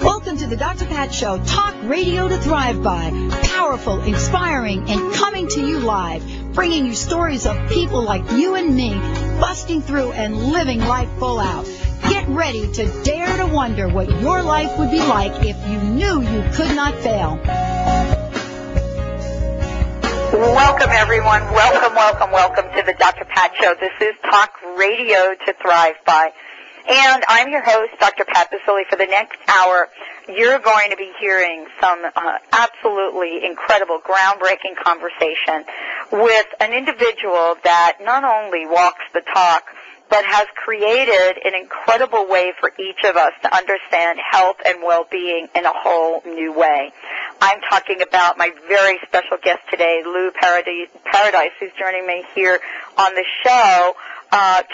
Welcome to the Dr. Pat Show, talk radio to thrive by. Powerful, inspiring, and coming to you live. Bringing you stories of people like you and me, busting through and living life full out. Get ready to dare to wonder what your life would be like if you knew you could not fail. Welcome, everyone. Welcome, welcome, welcome to the Dr. Pat Show. This is talk radio to thrive by. And I'm your host, Dr. Pat Basile. For the next hour, you're going to be hearing some absolutely incredible, groundbreaking conversation with an individual that not only walks the talk, but has created an incredible way for each of us to understand health and well-being in a whole new way. I'm talking about my very special guest today, Lou Paradise, who's joining me here on the show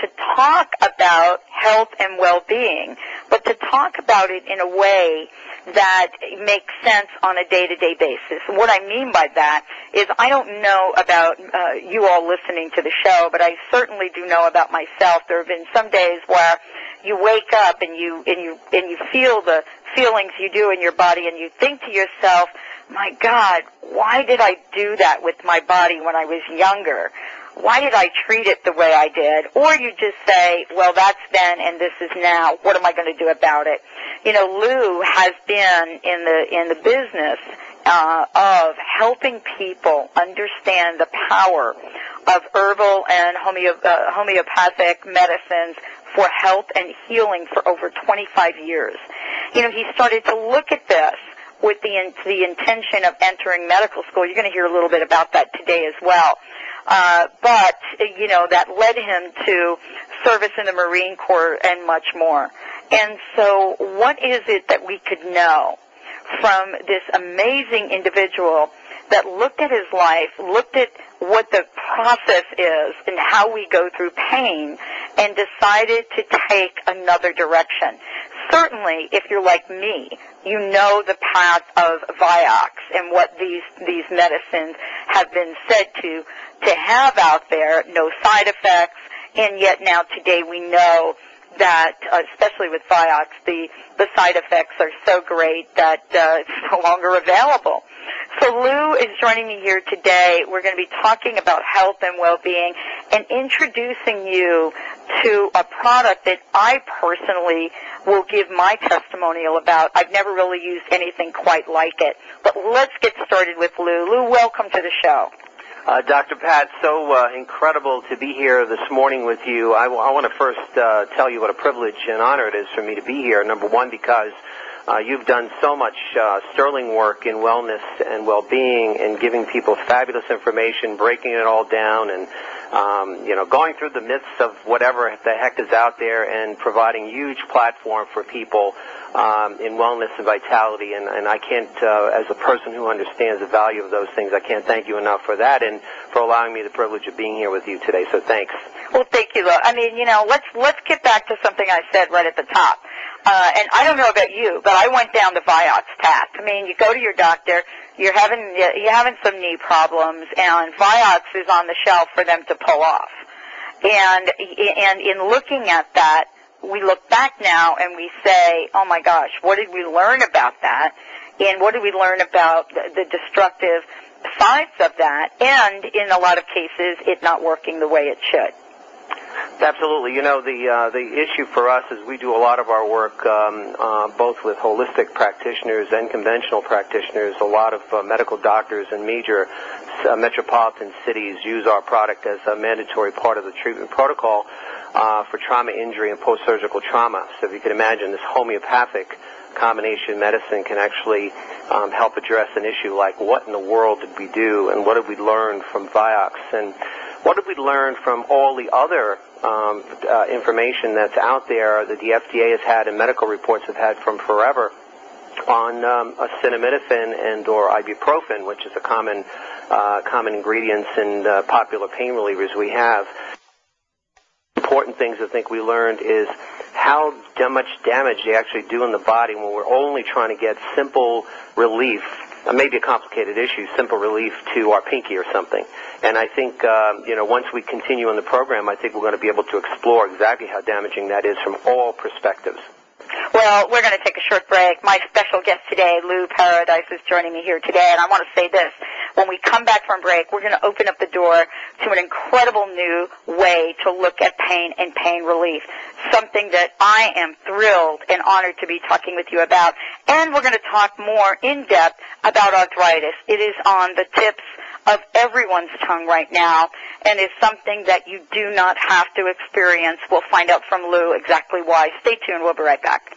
to talk about health and well-being, but to talk about it in a way that makes sense on a day-to-day basis. And what I mean by that is I don't know about you all listening to the show, but I certainly do know about myself. There have been some days where you wake up and you feel the feelings you do in your body, and you think to yourself, my God, why did I do that with my body when I was younger? Why did I treat it the way I did? Or you just say, well, that's then and this is now. What am I going to do about it? You know, Lou has been in the business of helping people understand the power of herbal and homeopathic medicines for health and healing for over 25 years. You know, he started to look at this with the intention of entering medical school. You're going to hear a little bit about that today as well. But, you know, that led him to service in the Marine Corps and much more. And so what is it that we could know from this amazing individual that looked at his life, looked at what the process is and how we go through pain, and decided to take another direction? Certainly, if you're like me, you know the path of Vioxx and what these medicines have been said to have out there, no side effects, and yet now today we know that, especially with Vioxx, the side effects are so great that it's no longer available. So Lou is joining me here today. We're going to be talking about health and well-being and introducing you to a product that I personally will give my testimonial about. I've never really used anything quite like it. But let's get started with Lou. Lou, welcome to the show. Dr. Pat, so incredible to be here this morning with you. I want to first tell you what a privilege and honor it is for me to be here, number one, because you've done so much sterling work in wellness and well-being and giving people fabulous information, breaking it all down, and you know, going through the myths of whatever the heck is out there and providing huge platform for people in wellness and vitality. And I can't, as a person who understands the value of those things, I can't thank you enough for that and for allowing me the privilege of being here with you today. So thanks. Well, thank you, Lou. I mean, you know, let's get back to something I said right at the top. And I don't know about you, but I went down the Vioxx path. I mean, you go to your doctor, you're having some knee problems, and Vioxx is on the shelf for them to pull off. And in looking at that, we look back now and we say, oh my gosh, what did we learn about that? And what did we learn about the destructive sides of that? And in a lot of cases, it not working the way it should. Absolutely. You know, the issue for us is we do a lot of our work both with holistic practitioners and conventional practitioners. A lot of medical doctors in major metropolitan cities use our product as a mandatory part of the treatment protocol for trauma injury and post-surgical trauma. So if you can imagine, this homeopathic combination medicine can actually help address an issue like what in the world did we do and what did we learn from Vioxx and what did we learn from all the other information that's out there that the FDA has had and medical reports have had from forever on acetaminophen and or ibuprofen, which is a common ingredients in popular pain relievers we have. Important things I think we learned is how much damage they actually do in the body when we're only trying to get simple relief, maybe a complicated issue, simple relief to our pinky or something. And I think, once we continue on the program, I think we're going to be able to explore exactly how damaging that is from all perspectives. Well, we're going to take a short break. My special guest today, Lou Paradise, is joining me here today, and I want to say this. When we come back from break, we're going to open up the door to an incredible new way to look at pain and pain relief, something that I am thrilled and honored to be talking with you about. And we're going to talk more in-depth about arthritis. It is on the tips of everyone's tongue right now, and is something that you do not have to experience. We'll find out from Lou exactly why. Stay tuned. We'll be right back.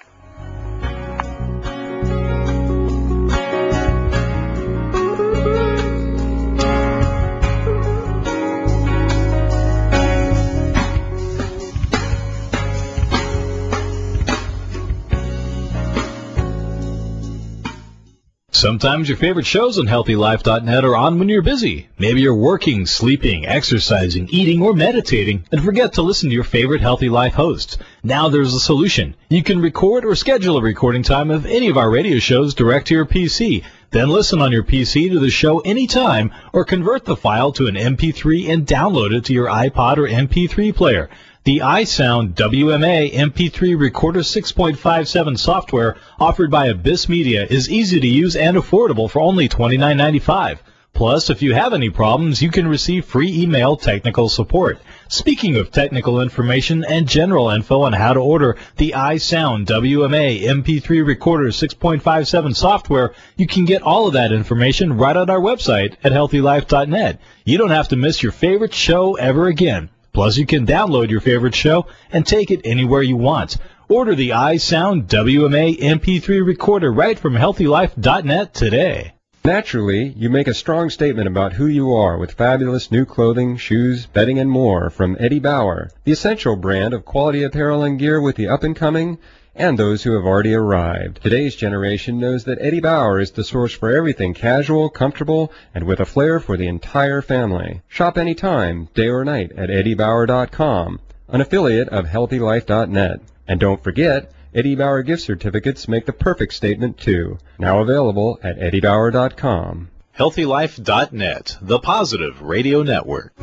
Sometimes your favorite shows on HealthyLife.net are on when you're busy. Maybe you're working, sleeping, exercising, eating, or meditating, and forget to listen to your favorite Healthy Life hosts. Now there's a solution. You can record or schedule a recording time of any of our radio shows direct to your PC. Then listen on your PC to the show anytime, or convert the file to an MP3 and download it to your iPod or MP3 player. The iSound WMA MP3 Recorder 6.57 software offered by Abyss Media is easy to use and affordable for only $29.95. Plus, if you have any problems, you can receive free email technical support. Speaking of technical information and general info on how to order the iSound WMA MP3 Recorder 6.57 software, you can get all of that information right on our website at HealthyLife.net. You don't have to miss your favorite show ever again. Plus, you can download your favorite show and take it anywhere you want. Order the iSound WMA MP3 recorder right from HealthyLife.net today. Naturally, you make a strong statement about who you are with fabulous new clothing, shoes, bedding, and more from Eddie Bauer, the essential brand of quality apparel and gear with the up-and-coming and those who have already arrived. Today's generation knows that Eddie Bauer is the source for everything casual, comfortable, and with a flair for the entire family. Shop anytime, day or night, at eddiebauer.com, an affiliate of HealthyLife.net. And don't forget, Eddie Bauer gift certificates make the perfect statement, too. Now available at eddiebauer.com. HealthyLife.net, the positive radio network.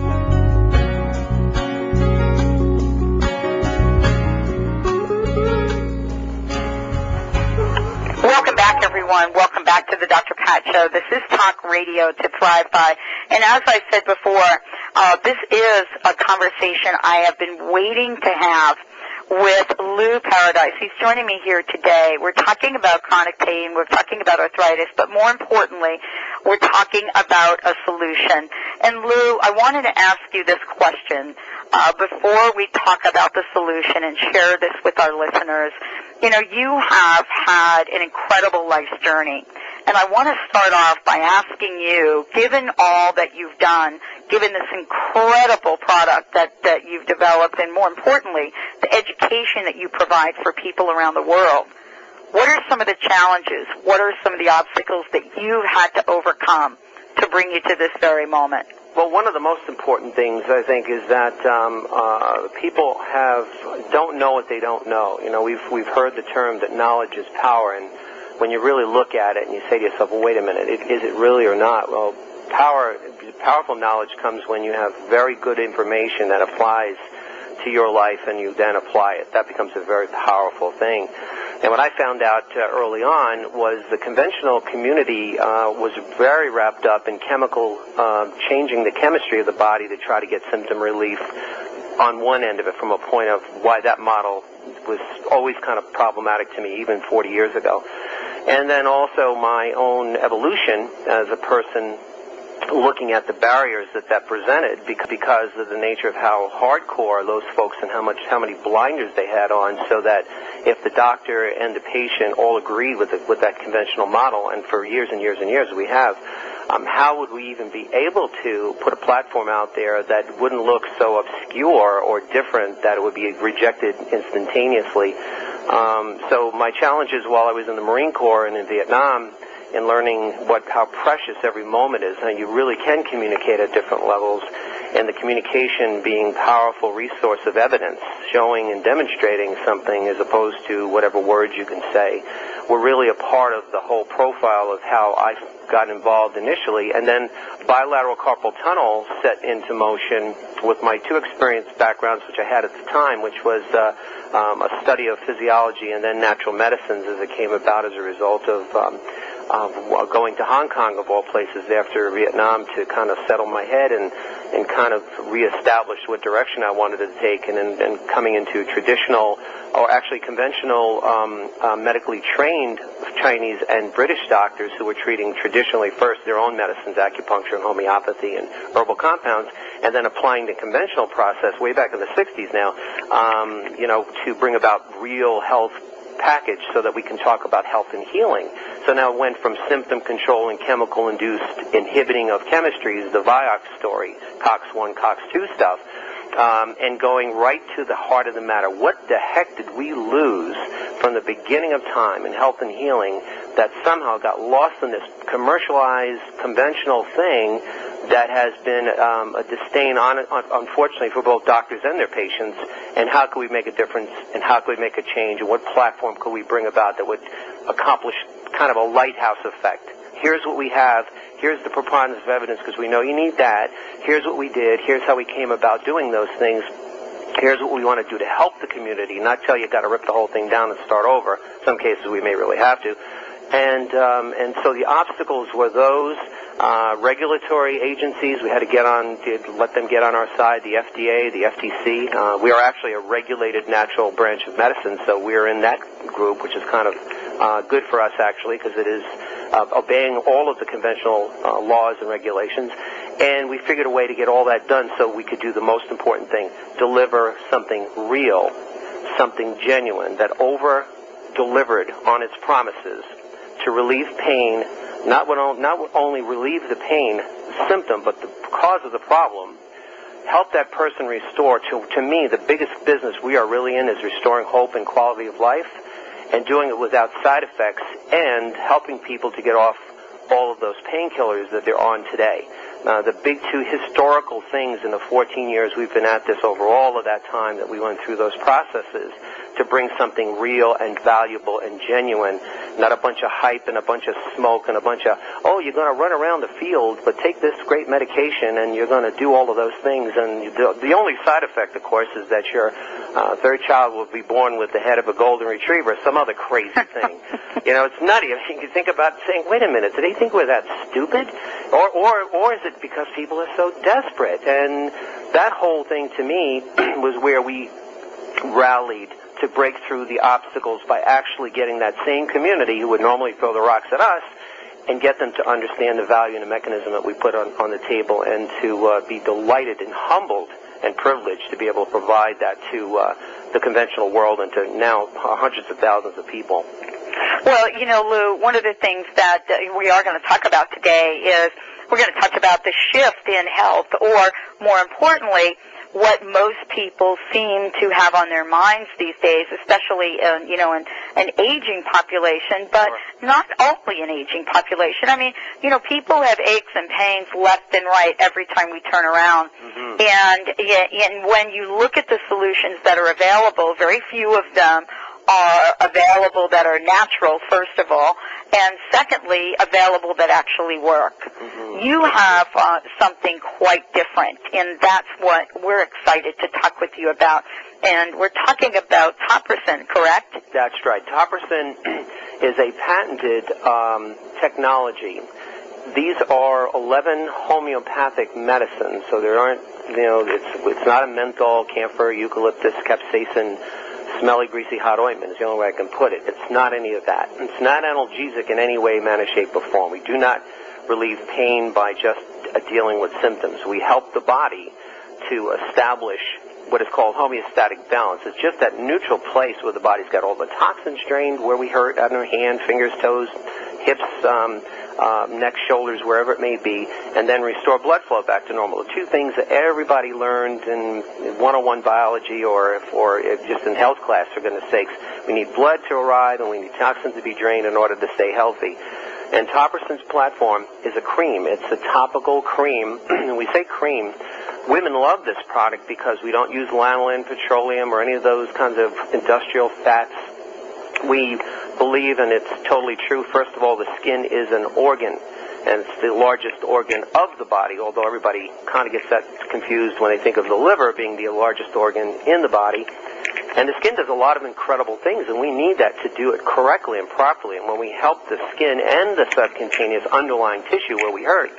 Welcome back to the Dr. Pat Show. This is Talk Radio to Thrive By. And as I said before, this is a conversation I have been waiting to have with Lou Paradise. He's joining me here today. We're talking about chronic pain. We're talking about arthritis. But more importantly, we're talking about a solution. And, Lou, I wanted to ask you this question before we talk about the solution and share this with our listeners. You know, you have had an incredible life's journey, and I want to start off by asking you, given all that you've done, given this incredible product that you've developed, and more importantly, the education that you provide for people around the world, what are some of the challenges, what are some of the obstacles that you've had to overcome to bring you to this very moment? Well, one of the most important things, I think, is that people don't know what they don't know. You know, we've heard the term that knowledge is power, and when you really look at it and you say to yourself, well, wait a minute, is it really or not? Well, powerful knowledge comes when you have very good information that applies to your life and you then apply it. That becomes a very powerful thing. And what I found out early on was the conventional community was very wrapped up in changing the chemistry of the body to try to get symptom relief on one end of it, from a point of why that model was always kind of problematic to me, even 40 years ago. And then also my own evolution as a person, looking at the barriers that presented because of the nature of how hardcore those folks and how many blinders they had on, so that if the doctor and the patient all agreed with that conventional model, and for years and years and years we have, how would we even be able to put a platform out there that wouldn't look so obscure or different that it would be rejected instantaneously? So my challenges while I was in the Marine Corps and in Vietnam in learning how precious every moment is, and you really can communicate at different levels, and the communication being powerful resource of evidence, showing and demonstrating something as opposed to whatever words you can say, were really a part of the whole profile of how I got involved initially. And then bilateral carpal tunnel set into motion with my two experience backgrounds, which I had at the time, which was a study of physiology and then natural medicines as it came about as a result of going to Hong Kong, of all places, after Vietnam to kind of settle my head and kind of reestablish what direction I wanted to take, and coming into traditional, or actually conventional, medically trained Chinese and British doctors who were treating traditionally first their own medicines, acupuncture and homeopathy and herbal compounds, and then applying the conventional process way back in the 60s now, to bring about real health package so that we can talk about health and healing. So now it went from symptom control and chemical-induced inhibiting of chemistries, the Vioxx story, COX-1, COX-2 stuff, and going right to the heart of the matter. What the heck did we lose from the beginning of time in health and healing that somehow got lost in this commercialized, conventional thing that has been a disdain, unfortunately, for both doctors and their patients? And how can we make a difference, and how can we make a change, and what platform could we bring about that would accomplish kind of a lighthouse effect? Here's what we have. Here's the preponderance of evidence, because we know you need that. Here's what we did. Here's how we came about doing those things. Here's what we want to do to help the community, not tell you got to rip the whole thing down and start over. In some cases, we may really have to. And so the obstacles were those regulatory agencies. We had to let them get on our side, the FDA, the FTC. We are actually a regulated natural branch of medicine, so we're in that group, which is kind of good for us, actually, because it is obeying all of the conventional laws and regulations. And we figured a way to get all that done so we could do the most important thing, deliver something real, something genuine, that over-delivered on its promises to relieve pain, not only relieve the pain symptom, but the cause of the problem, help that person restore. To me, the biggest business we are really in is restoring hope and quality of life, and doing it without side effects, and helping people to get off all of those painkillers that they're on today. The big two historical things in the 14 years we've been at this, over all of that time that we went through those processes, to bring something real and valuable and genuine, not a bunch of hype and a bunch of smoke and a bunch of, oh, you're going to run around the field, but take this great medication and you're going to do all of those things. And the only side effect, of course, is that your third child will be born with the head of a golden retriever, some other crazy thing. It's nutty. I mean, you think about saying, wait a minute, do they think we're that stupid? Or is it because people are so desperate? And that whole thing, to me, was where we rallied to break through the obstacles by actually getting that same community who would normally throw the rocks at us, and get them to understand the value and the mechanism that we put on the table, and to be delighted and humbled and privileged to be able to provide that to the conventional world and to now hundreds of thousands of people. Well, Lou, one of the things that we are going to talk about today is we're going to talk about the shift in health, or more importantly, what most people seem to have on their minds these days, especially, an aging population, but not only an aging population. I mean, people have aches and pains left and right every time we turn around. Mm-hmm. And when you look at the solutions that are available, very few of them are available that are natural, first of all, and secondly, available that actually work. Mm-hmm. You have something quite different, and that's what we're excited to talk with you about. And we're talking about Topricin, correct? That's right. Topricin is a patented technology. These are 11 homeopathic medicines, so there aren't, it's not a menthol, camphor, eucalyptus, capsaicin, smelly, greasy, hot ointment is the only way I can put it. It's not any of that. It's not analgesic in any way, manner, shape, or form. We do not relieve pain by just dealing with symptoms. We help the body to establish what is called homeostatic balance. It's just that neutral place where the body's got all the toxins drained, where we hurt on our hand, fingers, toes, hips, neck, shoulders, wherever it may be, and then restore blood flow back to normal. The two things that everybody learned in 101 biology or just in health class, for goodness sakes. We need blood to arrive and we need toxins to be drained in order to stay healthy. And Topricin's platform is a cream. It's a topical cream. And we say cream. Women love this product because we don't use lanolin, petroleum, or any of those kinds of industrial fats. We believe, and it's totally true, first of all, the skin is an organ, and it's the largest organ of the body, although everybody kind of gets that confused when they think of the liver being the largest organ in the body. And the skin does a lot of incredible things, and we need that to do it correctly and properly. And when we help the skin and the subcutaneous underlying tissue where we hurt,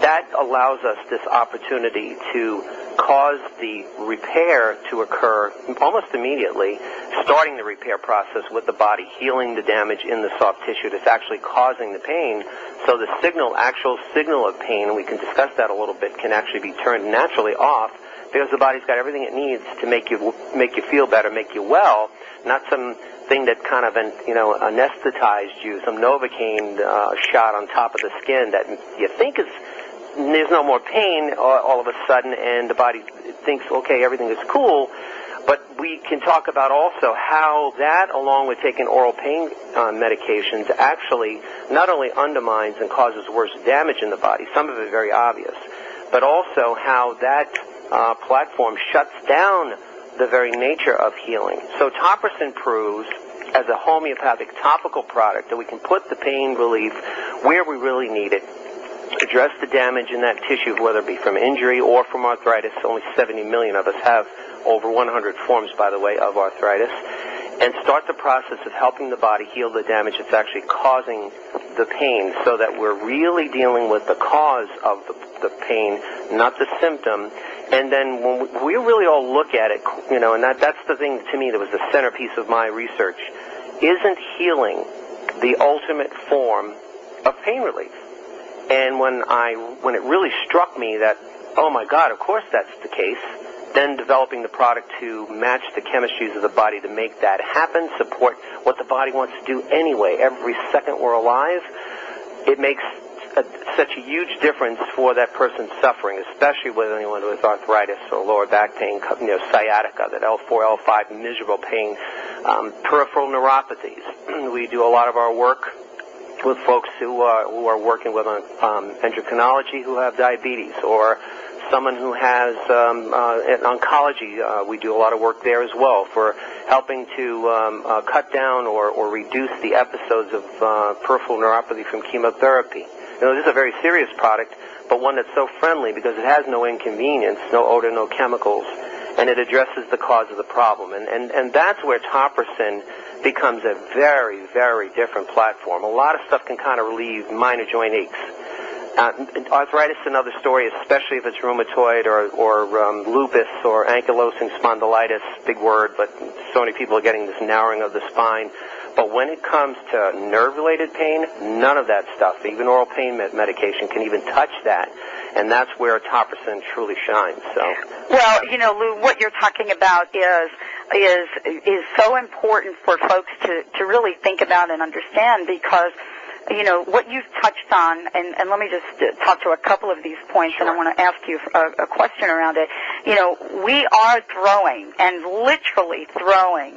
that allows us this opportunity to cause the repair to occur almost immediately, starting the repair process with the body healing the damage in the soft tissue that's actually causing the pain. So the signal, actual signal of pain, and we can discuss that a little bit, can actually be turned naturally off because the body's got everything it needs to make you feel better, make you well, not some thing that kind of, you know, anesthetized you, some Novocaine shot on top of the skin that you think is, there's no more pain all of a sudden, and the body thinks, okay, everything is cool. But we can talk about also how that, along with taking oral pain medications, actually not only undermines and causes worse damage in the body, some of it very obvious, but also how that platform shuts down the very nature of healing. So Topricin proves, as a homeopathic topical product, that we can put the pain relief where we really need it, address the damage in that tissue, whether it be from injury or from arthritis. Only 70 million of us have over 100 forms, by the way, of arthritis, and start the process of helping the body heal the damage that's actually causing the pain, so that we're really dealing with the cause of the pain, not the symptom. And then when we really all look at it, you know, and that's the thing to me that was the centerpiece of my research. Isn't healing the ultimate form of pain relief? And when it really struck me that, oh my God, of course that's the case, then developing the product to match the chemistries of the body to make that happen, support what the body wants to do anyway. Every second we're alive, it makes such a huge difference for that person suffering, especially with anyone with arthritis or lower back pain, you know, sciatica, that L4, L5 miserable pain, peripheral neuropathies. We do a lot of our work with folks who are working with endocrinology who have diabetes, or someone who has in oncology. We do a lot of work there as well for helping to cut down or reduce the episodes of peripheral neuropathy from chemotherapy. You know, this is a very serious product, but one that's so friendly because it has no inconvenience, no odor, no chemicals, and it addresses the cause of the problem. And that's where Topricin becomes a very, very different platform. A lot of stuff can kind of relieve minor joint aches. Arthritis is another story, especially if it's rheumatoid or lupus or ankylosing spondylitis, big word, but so many people are getting this narrowing of the spine. But when it comes to nerve-related pain, none of that stuff, even oral pain medication, can even touch that. And that's where Topricin truly shines. So, well, you know, Lou, what you're talking about is so important for folks to really think about and understand, because, you know, what you've touched on, and let me just talk to a couple of these points, sure, and I want to ask you a question around it. You know, we are throwing, and literally throwing,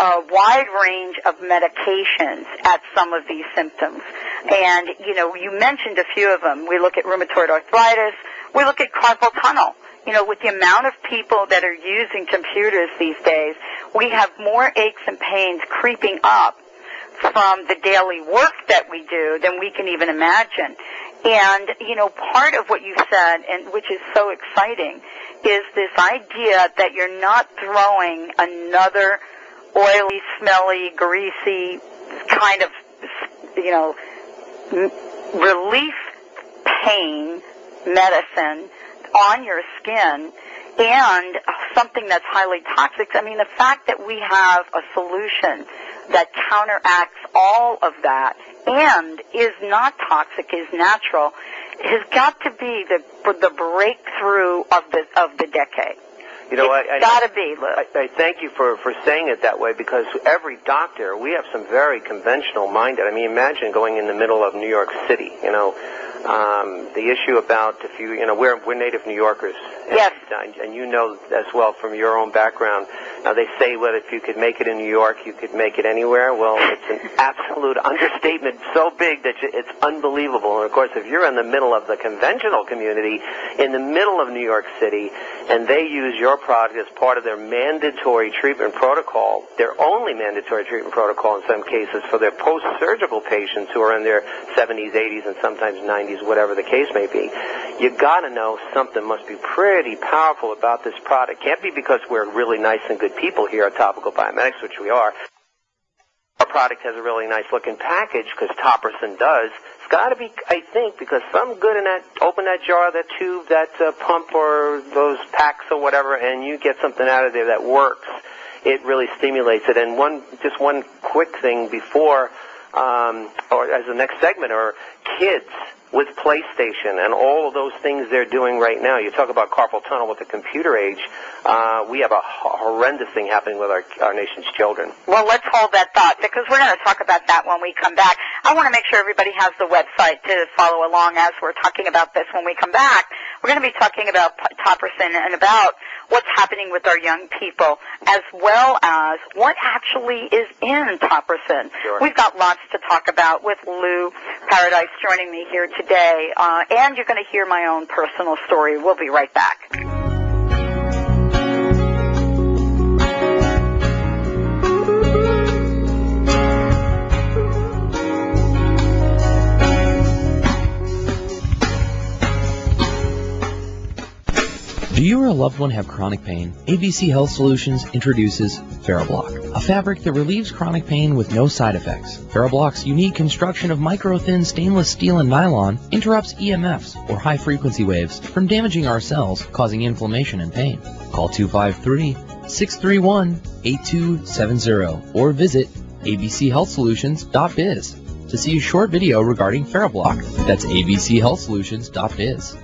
a wide range of medications at some of these symptoms. And, you know, you mentioned a few of them. We look at rheumatoid arthritis. We look at carpal tunnel. You know, with the amount of people that are using computers these days, we have more aches and pains creeping up from the daily work that we do than we can even imagine. And, you know, part of what you said, and which is so exciting, is this idea that you're not throwing another oily, smelly, greasy kind of, you know, relief pain medicine on your skin, and something that's highly toxic. I mean, the fact that we have a solution that counteracts all of that and is not toxic, is natural, has got to be the breakthrough of the decade. You know, it's got to be, Lou. I thank you for saying it that way, because every doctor, we have some very conventional-minded. I mean, imagine going in the middle of New York City, you know. The issue about if you, you know, we're native New Yorkers. And, yes. And you know as well from your own background. Now they say, well, if you could make it in New York, you could make it anywhere. Well, it's an absolute understatement so big that it's unbelievable. And of course, if you're in the middle of the conventional community, in the middle of New York City, and they use your product as part of their mandatory treatment protocol, their only mandatory treatment protocol in some cases for their post-surgical patients who are in their 70s, 80s, and sometimes 90s. Whatever the case may be, you got to know something must be pretty powerful about this product. Can't be because we're really nice and good people here at Topical Biomedics, which we are. Our product has a really nice looking package because Topricin does. It's got to be, I think, because some good in that, open that jar, that tube, that pump, or those packs or whatever, and you get something out of there that works. It really stimulates it. And one quick thing before, or as the next segment, are kids with PlayStation and all of those things they're doing right now. You talk about carpal tunnel with the computer age. We have a horrendous thing happening with our nation's children. Well, let's hold that thought, because we're going to talk about that when we come back. I want to make sure everybody has the website to follow along as we're talking about this when we come back. We're going to be talking about Topricin and about what's happening with our young people, as well as what actually is in Topricin. Sure. We've got lots to talk about with Lou Paradise joining me here today, and you're going to hear my own personal story. We'll be right back. Do you or a loved one have chronic pain? ABC Health Solutions introduces FerroBlock, a fabric that relieves chronic pain with no side effects. FerroBlock's unique construction of micro-thin stainless steel and nylon interrupts EMFs, or high-frequency waves, from damaging our cells, causing inflammation and pain. Call 253-631-8270 or visit abchealthsolutions.biz to see a short video regarding FerroBlock. That's abchealthsolutions.biz.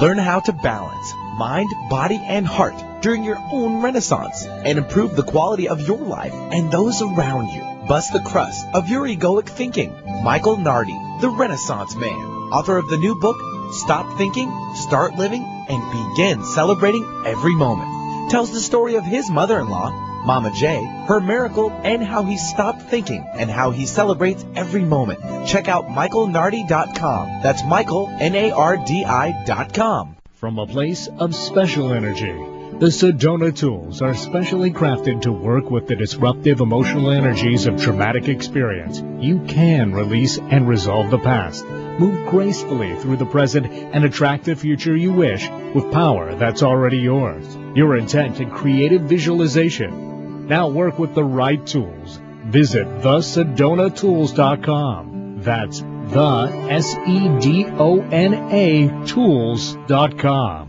Learn how to balance mind, body, and heart during your own renaissance and improve the quality of your life and those around you. Bust the crust of your egoic thinking. Michael Nardi, the Renaissance Man, author of the new book, Stop Thinking, Start Living, and Begin Celebrating Every Moment, tells the story of his mother-in-law, Mama J, her miracle, and how he stopped thinking and how he celebrates every moment. Check out michaelnardi.com. That's Michael, Nardi.com. From a place of special energy, the Sedona Tools are specially crafted to work with the disruptive emotional energies of traumatic experience. You can release and resolve the past. Move gracefully through the present and attract the future you wish with power that's already yours. Your intent and creative visualization. Now work with the right tools. Visit thesedonatools.com. That's the S-E-D-O-N-A tools.com.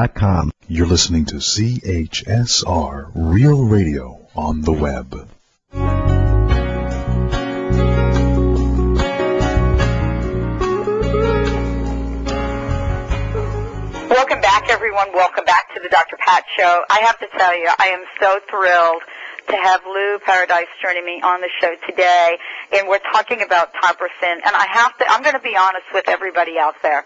You're listening to CHSR Real Radio on the web. Welcome back, everyone. Welcome back to the Dr. Pat Show. I have to tell you, I am so thrilled to have Lou Paradise joining me on the show today, and we're talking about Topricin. And I'm going to be honest with everybody out there.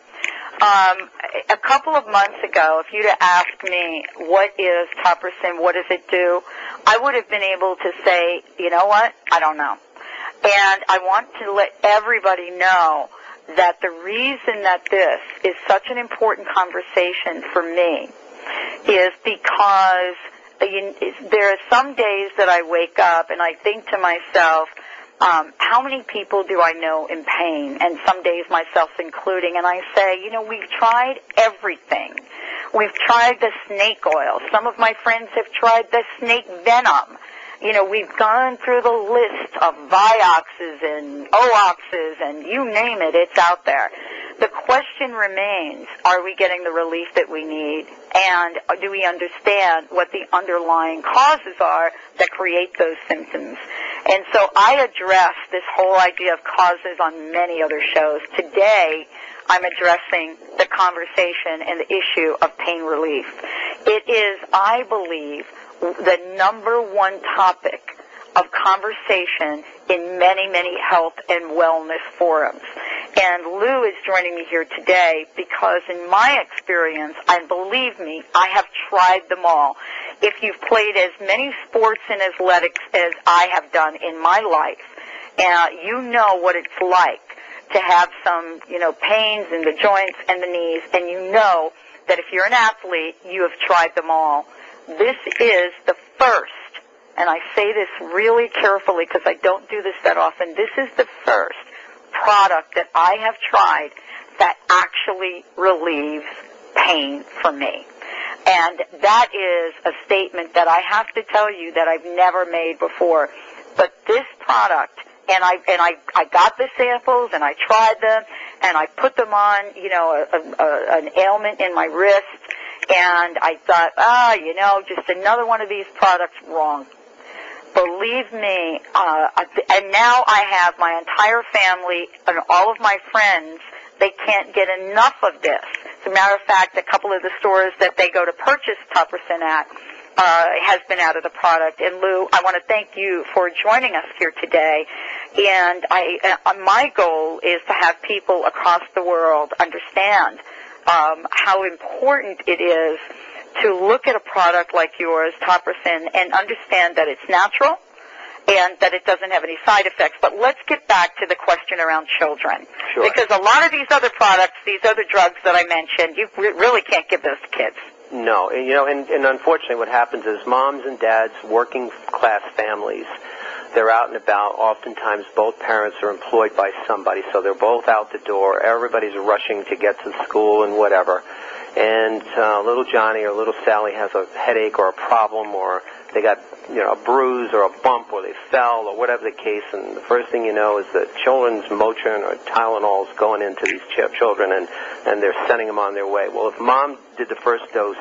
A couple of months ago, if you'd have asked me, what is Topricin, what does it do, I would have been able to say, you know what, I don't know. And I want to let everybody know that the reason that this is such an important conversation for me is because there are some days that I wake up and I think to myself, how many people do I know in pain, and some days myself including, and I say, you know, we've tried everything. We've tried the snake oil. Some of my friends have tried the snake venom. You know, we've gone through the list of Vioxxes and Oxys and you name it, it's out there. The question remains, are we getting the relief that we need? And do we understand what the underlying causes are that create those symptoms? And so I address this whole idea of causes on many other shows. Today, I'm addressing the conversation and the issue of pain relief. It is, I believe, the number one topic of conversation in many, many health and wellness forums. And Lou is joining me here today because in my experience, and believe me, I have tried them all. If you've played as many sports and athletics as I have done in my life, you know what it's like to have some, you know, pains in the joints and the knees, and you know that if you're an athlete, you have tried them all. This is the first, and I say this really carefully because I don't do this that often, this is the first product that I have tried that actually relieves pain for me. And that is a statement that I have to tell you that I've never made before. But this product, and I got the samples, and I tried them, and I put them on, you know, an ailment in my wrist, and I thought, you know, just another one of these products, wrong. Believe me, and now I have my entire family and all of my friends, they can't get enough of this. As a matter of fact, a couple of the stores that they go to purchase Topricin at has been out of the product. And Lou, I want to thank you for joining us here today. And my goal is to have people across the world understand how important it is to look at a product like yours, Topricin, and understand that it's natural and that it doesn't have any side effects. But let's get back to the question around children. Sure. Because a lot of these other products, these other drugs that I mentioned, you really can't give those to kids. No. You know, and unfortunately what happens is moms and dads, working class families, they're out and about. Oftentimes both parents are employed by somebody, so they're both out the door. Everybody's rushing to get to school and whatever. And little Johnny or little Sally has a headache or a problem, or they got, you know, a bruise or a bump, or they fell, or whatever the case. And the first thing you know is that children's Motrin or Tylenol is going into these children, and they're sending them on their way. Well, if mom did the first dose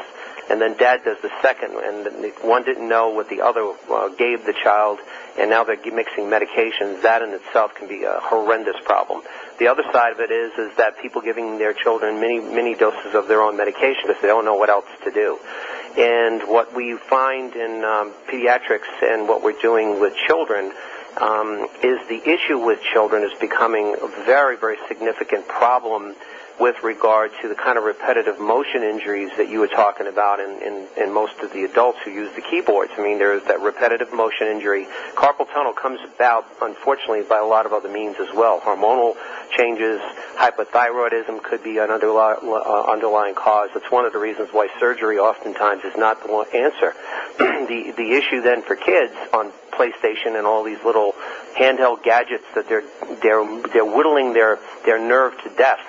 and then dad does the second, and one didn't know what the other gave the child, and now they're mixing medications, that in itself can be a horrendous problem. The other side of it is that people giving their children many, many doses of their own medication because they don't know what else to do. And what we find in pediatrics and what we're doing with children is the issue with children is becoming a very, very significant problem with regard to the kind of repetitive motion injuries that you were talking about in most of the adults who use the keyboards. I mean, there's that repetitive motion injury. Carpal tunnel comes about, unfortunately, by a lot of other means as well. Hormonal changes, hypothyroidism could be an underlying cause. That's one of the reasons why surgery oftentimes is not the one answer. The issue then for kids on PlayStation and all these little handheld gadgets that they're whittling their nerve to death.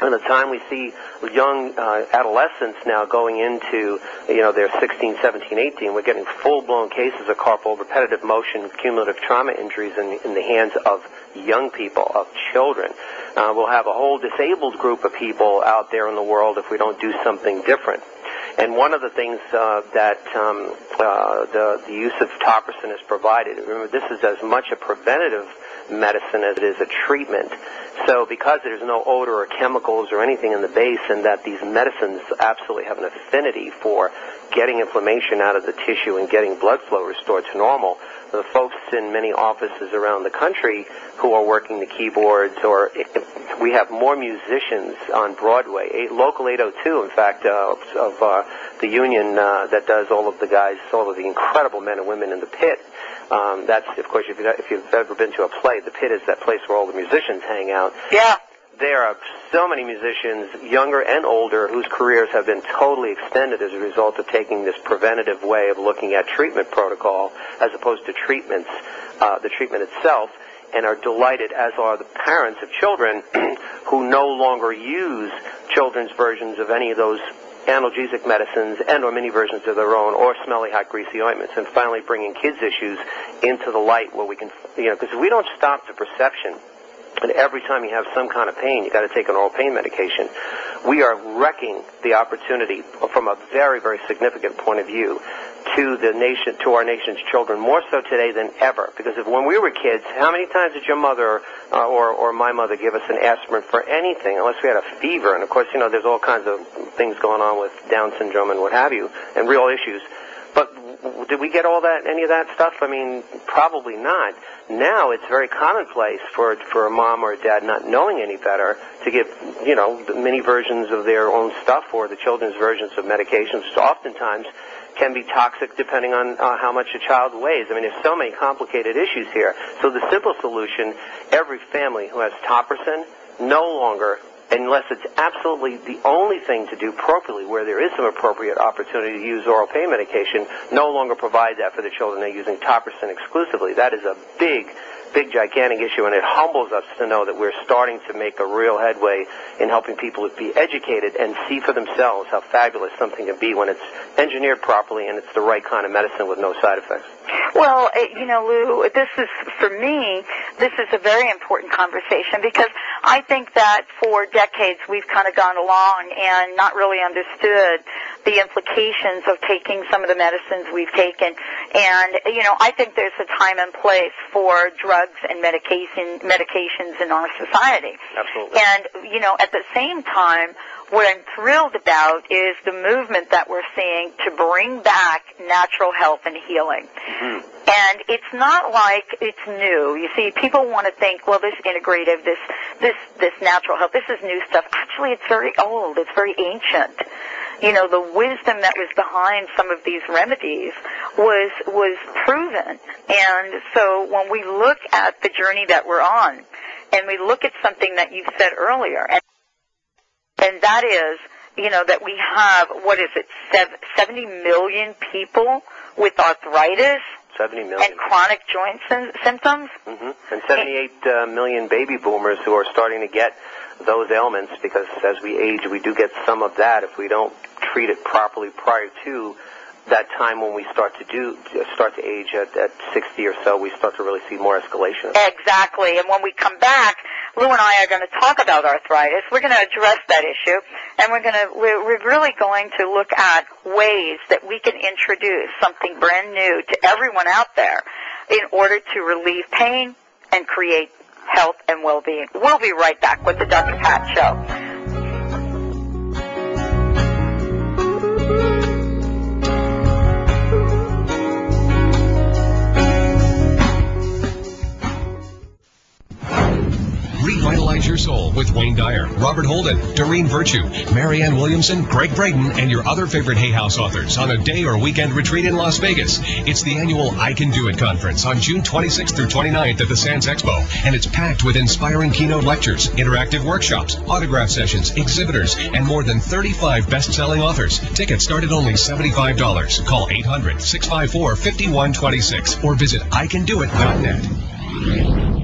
By the time we see young adolescents now going into, you know, they're 16, 17, 18, we're getting full-blown cases of carpal repetitive motion, cumulative trauma injuries in the hands of young people, of children. We'll have a whole disabled group of people out there in the world if we don't do something different. And one of the things that the use of Topricin has provided, remember, this is as much a preventative medicine as it is a treatment. So because there's no odor or chemicals or anything in the base, and that these medicines absolutely have an affinity for getting inflammation out of the tissue and getting blood flow restored to normal, the folks in many offices around the country who are working the keyboards, or we have more musicians on Broadway. Local 802, in fact, of the union that does all of the guys, all of the incredible men and women in the pit. That's, of course, if you've ever been to a play, the pit is that place where all the musicians hang out. Yeah. There are so many musicians, younger and older, whose careers have been totally extended as a result of taking this preventative way of looking at treatment protocol as opposed to treatments, the treatment itself, and are delighted, as are the parents of children who no longer use children's versions of any of those analgesic medicines and or mini versions of their own, or smelly, hot, greasy ointments, and finally bringing kids' issues into the light where we can, because if we don't stop the perception, and every time you have some kind of pain, you got to take an oral pain medication, we are wrecking the opportunity from a very, very significant point of view to the nation, to our nation's children, more so today than ever. Because if when we were kids, how many times did your mother or my mother give us an aspirin for anything, unless we had a fever? And of course, there's all kinds of things going on with Down syndrome and what have you, and real issues. But did we get all that, any of that stuff? I mean, probably not. Now it's very commonplace for a mom or a dad not knowing any better to give, mini versions of their own stuff or the children's versions of medications, which oftentimes can be toxic depending on how much a child weighs. I mean, there's so many complicated issues here. So the simple solution, every family who has Topricin no longer, unless it's absolutely the only thing to do appropriately, where there is some appropriate opportunity to use oral pain medication, no longer provide that for the children. They're using Topricin exclusively. That is a big, big, gigantic issue, and it humbles us to know that we're starting to make a real headway in helping people be educated and see for themselves how fabulous something can be when it's engineered properly and it's the right kind of medicine with no side effects. Well, Lou, this is, for me, this is a very important conversation, because I think that for decades we've kind of gone along and not really understood the implications of taking some of the medicines we've taken. And, I think there's a time and place for drugs and medications in our society. Absolutely. And, at the same time, what I'm thrilled about is the movement that we're seeing to bring back natural health and healing. Mm-hmm. And it's not like it's new. You see, people want to think, well, this integrative, this natural health, this is new stuff. Actually, it's very old. It's very ancient. The wisdom that was behind some of these remedies was proven. And so when we look at the journey that we're on, and we look at something that you've said earlier, and that is, that we have, 70 million people with arthritis? 70 million. And chronic joint symptoms? Mm-hmm. And 78 million baby boomers who are starting to get those ailments, because as we age, we do get some of that if we don't treat it properly prior to that time when we start to age at 60 or so. We start to really see more escalation. Exactly. And when we come back, Lou and I are going to talk about arthritis. We're going to address that issue, and we're really going to look at ways that we can introduce something brand new to everyone out there in order to relieve pain and create health and well-being. We'll be right back with the Dr. Pat Show. Revitalize your soul with Wayne Dyer, Robert Holden, Doreen Virtue, Marianne Williamson, Greg Braden, and your other favorite Hay House authors on a day or weekend retreat in Las Vegas. It's the annual I Can Do It conference on June 26th through 29th at the Sands Expo, and it's packed with inspiring keynote lectures, interactive workshops, autograph sessions, exhibitors, and more than 35 best-selling authors. Tickets start at only $75. Call 800-654-5126 or visit iCanDoIt.net.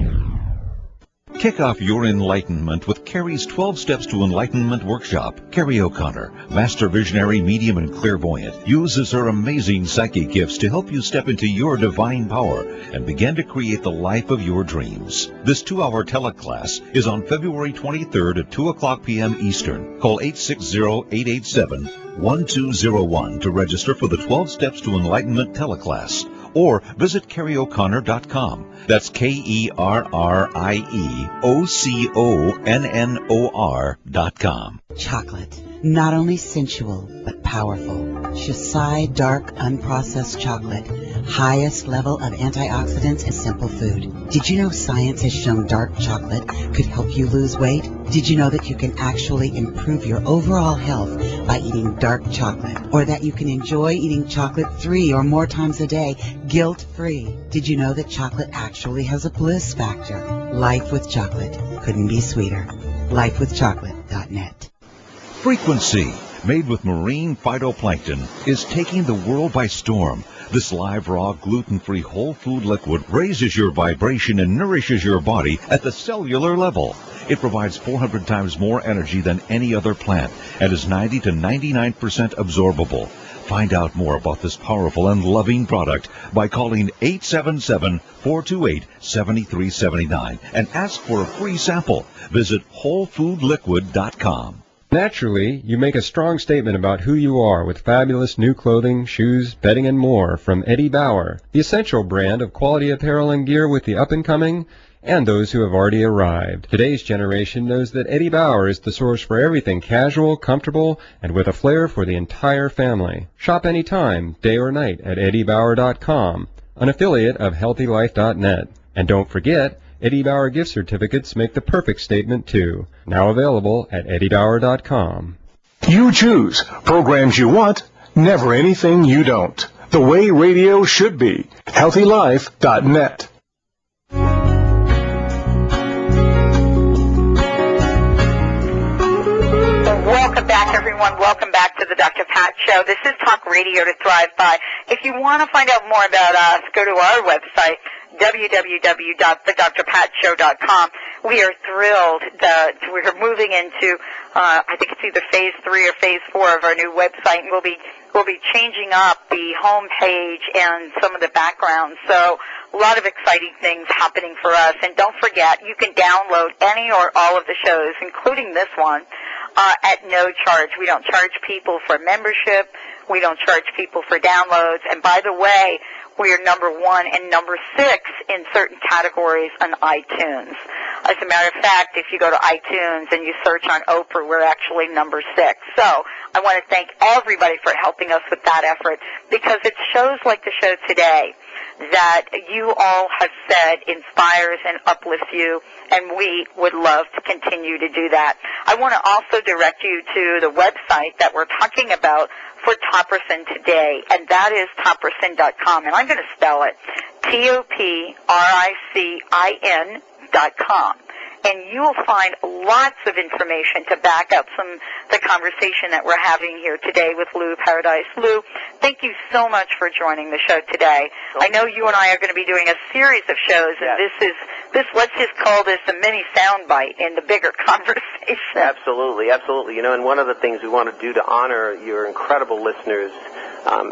Kick off your enlightenment with Carrie's 12 Steps to Enlightenment workshop. Carrie O'Connor, master visionary, medium, and clairvoyant, uses her amazing psychic gifts to help you step into your divine power and begin to create the life of your dreams. This 2-hour teleclass is on February 23rd at 2 o'clock p.m. Eastern. Call 860-887-1201 to register for the 12 Steps to Enlightenment teleclass, or visit kerrieoconnor.com. That's kerrieoconnor.com. Chocolate, not only sensual, but powerful. Shasai dark, unprocessed chocolate. Highest level of antioxidants in simple food. Did you know science has shown dark chocolate could help you lose weight? Did you know that you can actually improve your overall health by eating dark chocolate? Or that you can enjoy eating chocolate 3 or more times a day, guilt-free? Did you know that chocolate actually has a bliss factor? Life with chocolate couldn't be sweeter. LifeWithChocolate.net. Frequency, made with marine phytoplankton, is taking the world by storm. This live, raw, gluten-free whole food liquid raises your vibration and nourishes your body at the cellular level. It provides 400 times more energy than any other plant and is 90 to 99% absorbable. Find out more about this powerful and loving product by calling 877-428-7379 and ask for a free sample. Visit WholeFoodLiquid.com. Naturally, you make a strong statement about who you are with fabulous new clothing, shoes, bedding, and more from Eddie Bauer, the essential brand of quality apparel and gear with the up-and-coming and those who have already arrived. Today's generation knows that Eddie Bauer is the source for everything casual, comfortable, and with a flair for the entire family. Shop anytime, day or night, at EddieBauer.com, an affiliate of HealthyLife.net. And don't forget, Eddie Bauer gift certificates make the perfect statement, too. Now available at EddieBauer.com. You choose programs you want, never anything you don't. The way radio should be. HealthyLife.net. Welcome back, everyone. Welcome back to the Dr. Pat Show. This is Talk Radio to Thrive By. If you want to find out more about us, go to our website, www.thedrpatshow.com. We are thrilled that we're moving into, I think it's either phase 3 or phase 4 of our new website, and we'll be changing up the home page and some of the background. So a lot of exciting things happening for us. And don't forget, you can download any or all of the shows, including this one, at no charge. We don't charge people for membership. We don't charge people for downloads. And by the way, we are number 1 and number 6 in certain categories on iTunes. As a matter of fact, if you go to iTunes and you search on Oprah, we're actually number 6. So I want to thank everybody for helping us with that effort, because it shows like the show today that you all have said inspires and uplifts you, and we would love to continue to do that. I want to also direct you to the website that we're talking about for Topricin today, and that is Topricin.com, and I'm going to spell it, Topricin.com. And you will find lots of information to back up the conversation that we're having here today with Lou Paradise. Lou, thank you so much for joining the show today. I know you and I are going to be doing a series of shows, and this let's just call this a mini soundbite in the bigger conversation. Absolutely, absolutely. You know, and one of the things we want to do to honor your incredible listeners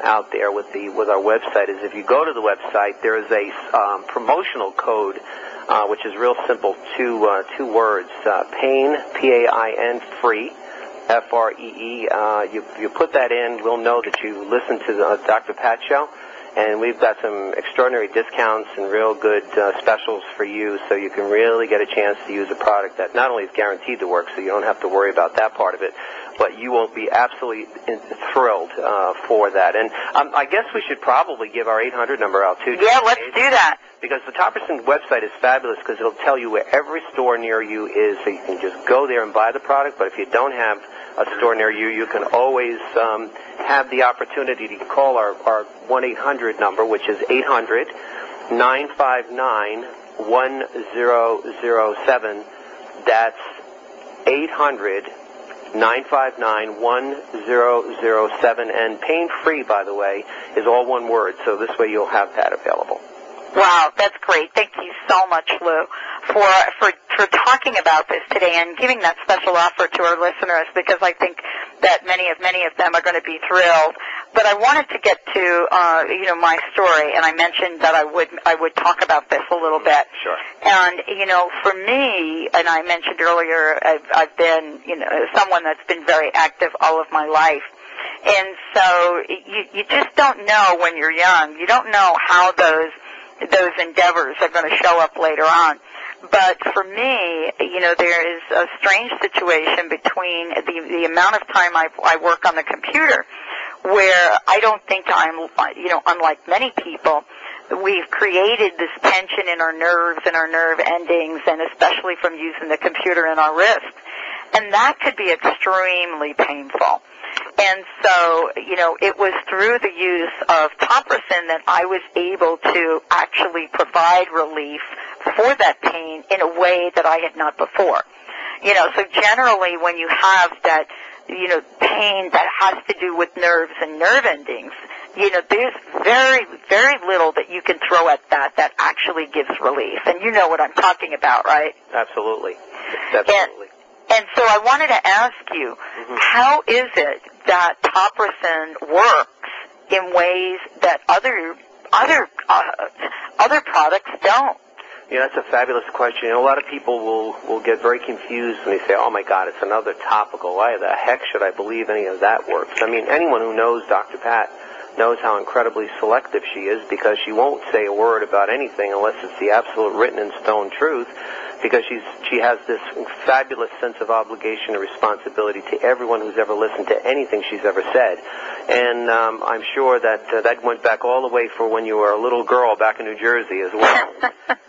out there with our website is, if you go to the website, there is a promotional code, which is real simple, two words, pain, P-A-I-N, free, F-R-E-E. You put that in, we'll know that you listen to the Dr. Pat Show, and we've got some extraordinary discounts and real good specials for you, so you can really get a chance to use a product that not only is guaranteed to work, so you don't have to worry about that part of it, but you will be absolutely thrilled for that. And I guess we should probably give our 800 number out, too. Yeah, let's do that. Because the Topricin website is fabulous, because it'll tell you where every store near you is, so you can just go there and buy the product. But if you don't have a store near you, you can always have the opportunity to call our 1-800 number, which is 800-959-1007. That's 800-959-1007, and pain-free, by the way, is all one word, so this way you'll have that available. Wow, that's great. Thank you so much, Lou, for talking about this today and giving that special offer to our listeners, because I think that many of them are going to be thrilled. But I wanted to get to my story, and I mentioned that I would talk about this a little bit. Sure. And for me, and I mentioned earlier, I've been someone that's been very active all of my life. And so you just don't know when you're young. You don't know how those endeavors are going to show up later on. But for me, there is a strange situation between the amount of time I work on the computer, where I don't think I'm, unlike many people, we've created this tension in our nerves and our nerve endings, and especially from using the computer in our wrist. And that could be extremely painful. And so, it was through the use of Topricin that I was able to actually provide relief for that pain in a way that I had not before. So generally when you have that, pain that has to do with nerves and nerve endings, there's very, very little that you can throw at that actually gives relief. And you know what I'm talking about, right? Absolutely. Absolutely. And so I wanted to ask you, how is it that Topricin works in ways that other products don't? Yeah, that's a fabulous question. And a lot of people will get very confused when they say, oh, my God, it's another topical. Why the heck should I believe any of that works? I mean, anyone who knows Dr. Pat knows how incredibly selective she is, because she won't say a word about anything unless it's the absolute written in stone truth, because she has this fabulous sense of obligation and responsibility to everyone who's ever listened to anything she's ever said. And I'm sure that that went back all the way for when you were a little girl back in New Jersey as well.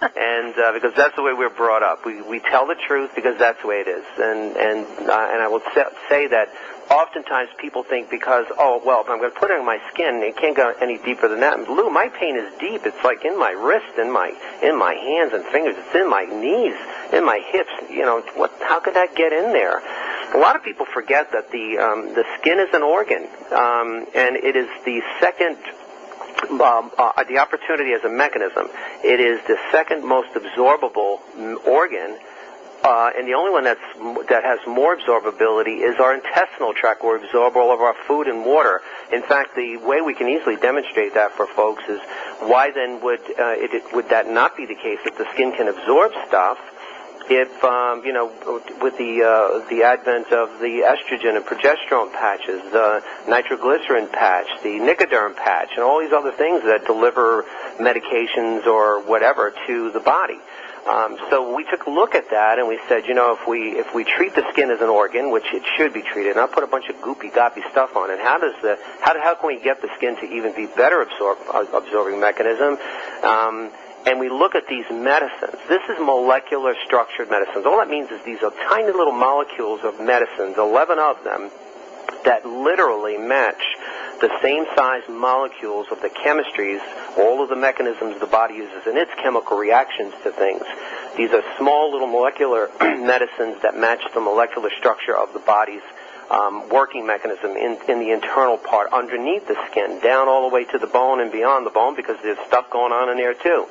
And because that's the way we're brought up. We tell the truth because that's the way it is. And I will say that oftentimes people think because, oh, well, if I'm going to put it on my skin, it can't go any deeper than that. And Lou, my pain is deep. It's like in my wrist, in my hands and fingers. It's in my knees, in my hips. You know, how could that get in there? A lot of people forget that the skin is an organ, and it is the second... the opportunity as a mechanism. It is the second most absorbable organ. And the only one that has more absorbability is our intestinal tract, where we absorb all of our food and water. In fact, the way we can easily demonstrate that for folks is, why then would that not be the case if the skin can absorb stuff? If, you know, with the advent of the estrogen and progesterone patches, the nitroglycerin patch, the Nicoderm patch, and all these other things that deliver medications or whatever to the body. So we took a look at that and we said, you know, if we treat the skin as an organ, which it should be treated, and I put a bunch of goopy-goppy stuff on it, how can we get the skin to even be better absorbing mechanism? And we look at these medicines. This is molecular structured medicines. All that means is these are tiny little molecules of medicines, 11 of them, that literally match the same size molecules of the chemistries, all of the mechanisms the body uses in its chemical reactions to things. These are small little molecular medicines that match the molecular structure of the body's working mechanism in the internal part, underneath the skin, down all the way to the bone and beyond the bone, because there's stuff going on in there too.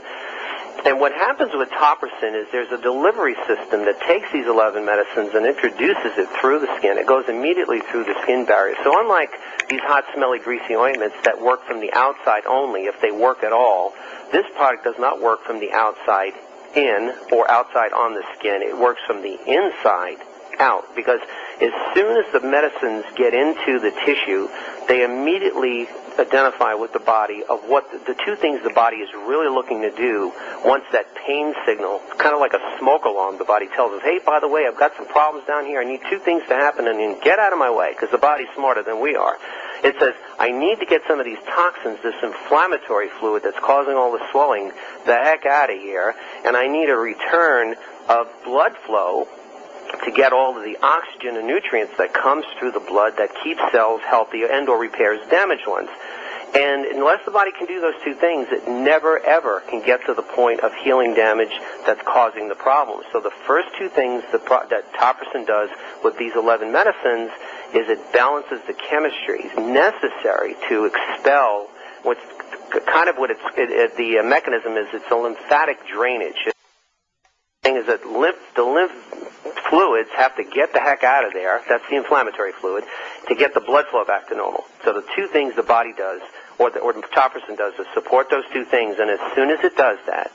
And what happens with Topricin is there's a delivery system that takes these 11 medicines and introduces it through the skin. It goes immediately through the skin barrier. So unlike these hot, smelly, greasy ointments that work from the outside only, if they work at all, this product does not work from the outside in or outside on the skin. It works from the inside out, because as soon as the medicines get into the tissue, they immediately identify with the body of what the two things the body is really looking to do once that pain signal, kind of like a smoke alarm, the body tells us, hey, by the way, I've got some problems down here. I need two things to happen, and then get out of my way, because the body's smarter than we are. It says, I need to get some of these toxins, this inflammatory fluid that's causing all the swelling, the heck out of here, and I need a return of blood flow to get all of the oxygen and nutrients that comes through the blood that keeps cells healthy and or repairs damaged ones. And unless the body can do those two things, it never, ever can get to the point of healing damage that's causing the problem. So the first two things that Topricin does with these 11 medicines is it balances the chemistries necessary to expel what's kind of the mechanism is. It's a lymphatic drainage. Is that the lymph fluids have to get the heck out of there, that's the inflammatory fluid, to get the blood flow back to normal. So the two things the body does, or Topricin does, is support those two things, and as soon as it does that,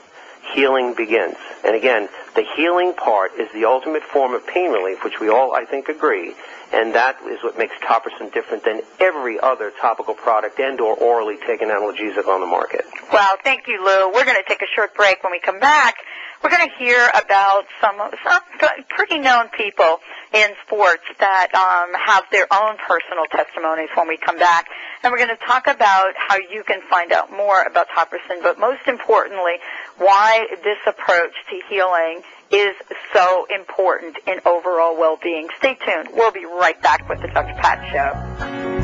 healing begins. And again, the healing part is the ultimate form of pain relief, which we all, I think, agree, and that is what makes Topricin different than every other topical product and or orally taken analgesic on the market. Well, thank you, Lou. We're going to take a short break. When we come back, we're going to hear about some pretty known people in sports that have their own personal testimonies when we come back. And we're going to talk about how you can find out more about Topricin, but most importantly, why this approach to healing is so important in overall well-being. Stay tuned. We'll be right back with the Dr. Pat Show.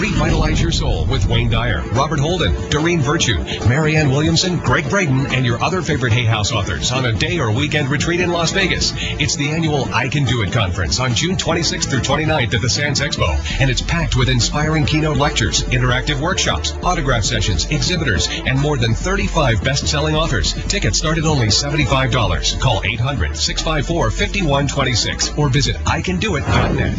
Revitalize your soul with Wayne Dyer, Robert Holden, Doreen Virtue, Marianne Williamson, Greg Braden, and your other favorite Hay House authors on a day or weekend retreat in Las Vegas. It's the annual I Can Do It conference on June 26th through 29th at the Sands Expo, and it's packed with inspiring keynote lectures, interactive workshops, autograph sessions, exhibitors, and more than 35 best-selling authors. Tickets start at only $75. Call 800-654-5126 or visit iCanDoIt.net.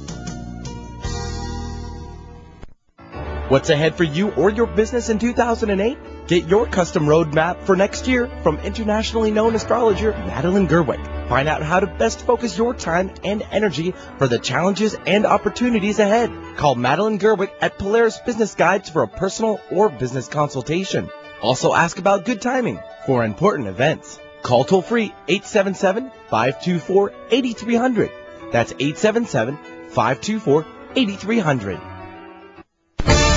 What's ahead for you or your business in 2008? Get your custom roadmap for next year from internationally known astrologer Madeline Gerwick. Find out how to best focus your time and energy for the challenges and opportunities ahead. Call Madeline Gerwick at Polaris Business Guides for a personal or business consultation. Also ask about good timing for important events. Call toll-free 877-524-8300. That's 877-524-8300.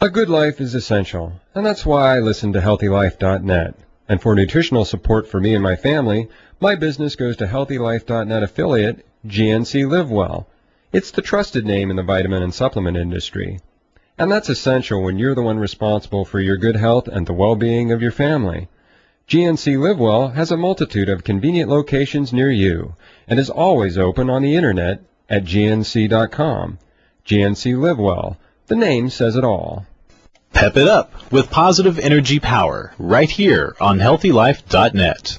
A good life is essential, and that's why I listen to HealthyLife.net. And for nutritional support for me and my family, my business goes to HealthyLife.net affiliate, GNC LiveWell. It's the trusted name in the vitamin and supplement industry. And that's essential when you're the one responsible for your good health and the well-being of your family. GNC LiveWell has a multitude of convenient locations near you and is always open on the internet at GNC.com. GNC LiveWell. The name says it all. Pep it up with positive energy power right here on HealthyLife.net.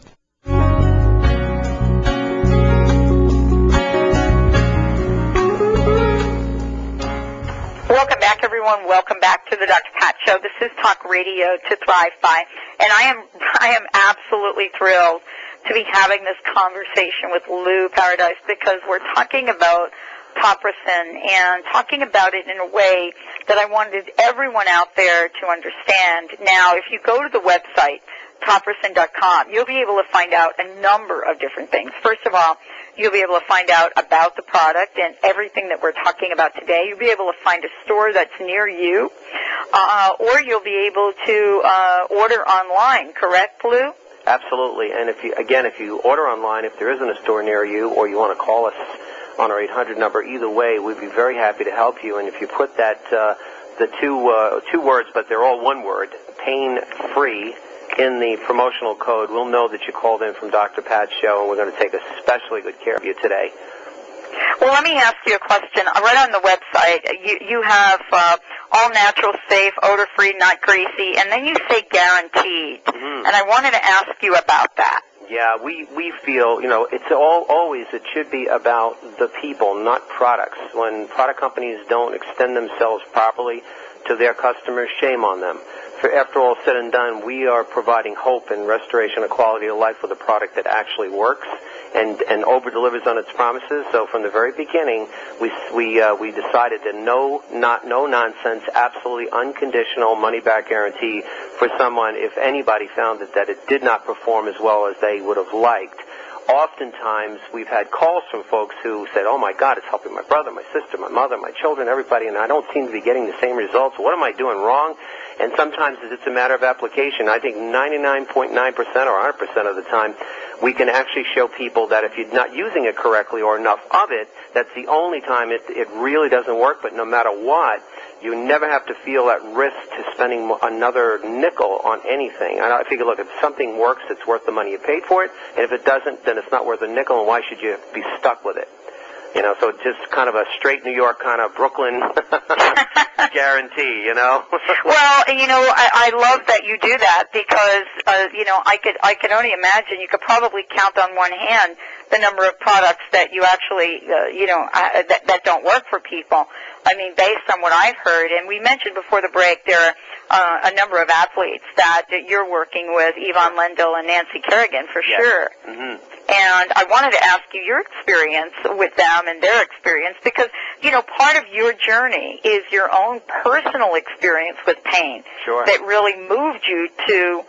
Welcome back, everyone. Welcome back to the Dr. Pat Show. This is Talk Radio to Thrive By, and I am absolutely thrilled to be having this conversation with Lou Paradise, because we're talking about Topricin and talking about it in a way that I wanted everyone out there to understand. Now, if you go to the website, Topricin.com, you'll be able to find out a number of different things. First of all, you'll be able to find out about the product and everything that we're talking about today. You'll be able to find a store that's near you, or you'll be able to order online, correct, Lou? Absolutely. And if you order online, if there isn't a store near you, or you want to call us on our 800 number, either way, we'd be very happy to help you. And if you put that, the two words, but they're all one word, pain-free, in the promotional code, we'll know that you called in from Dr. Pat's show, and we're going to take especially good care of you today. Well, let me ask you a question. Right on the website, you have all natural, safe, odor-free, not greasy, and then you say guaranteed. Mm-hmm. And I wanted to ask you about that. Yeah, we feel, you know, it's always, it should be about the people, not products. When product companies don't extend themselves properly to their customers, shame on them. For after all said and done, we are providing hope and restoration of quality of life with a product that actually works and over-delivers on its promises. So from the very beginning, we decided that no nonsense, absolutely unconditional money-back guarantee for someone if anybody found that it did not perform as well as they would have liked. Oftentimes, we've had calls from folks who said, oh, my God, it's helping my brother, my sister, my mother, my children, everybody, and I don't seem to be getting the same results. What am I doing wrong? And sometimes it's a matter of application. I think 99.9% or 100% of the time, we can actually show people that if you're not using it correctly or enough of it, that's the only time it really doesn't work. But no matter what, you never have to feel at risk to spending another nickel on anything. And I figure, look, if something works, it's worth the money you paid for it. And if it doesn't, then it's not worth a nickel, and why should you be stuck with it? You know, so just kind of a straight New York, kind of Brooklyn guarantee, you know. Well, you know, I love that you do that because, you know, I could only imagine you could probably count on one hand the number of products that you actually, you know, that don't work for people. I mean, based on what I've heard, and we mentioned before the break, there are a number of athletes that you're working with, Ivan Lendl and Nancy Kerrigan, for yes. sure. Mm-hmm. And I wanted to ask you your experience with them and their experience because, you know, part of your journey is your own personal experience with pain sure. that really moved you to,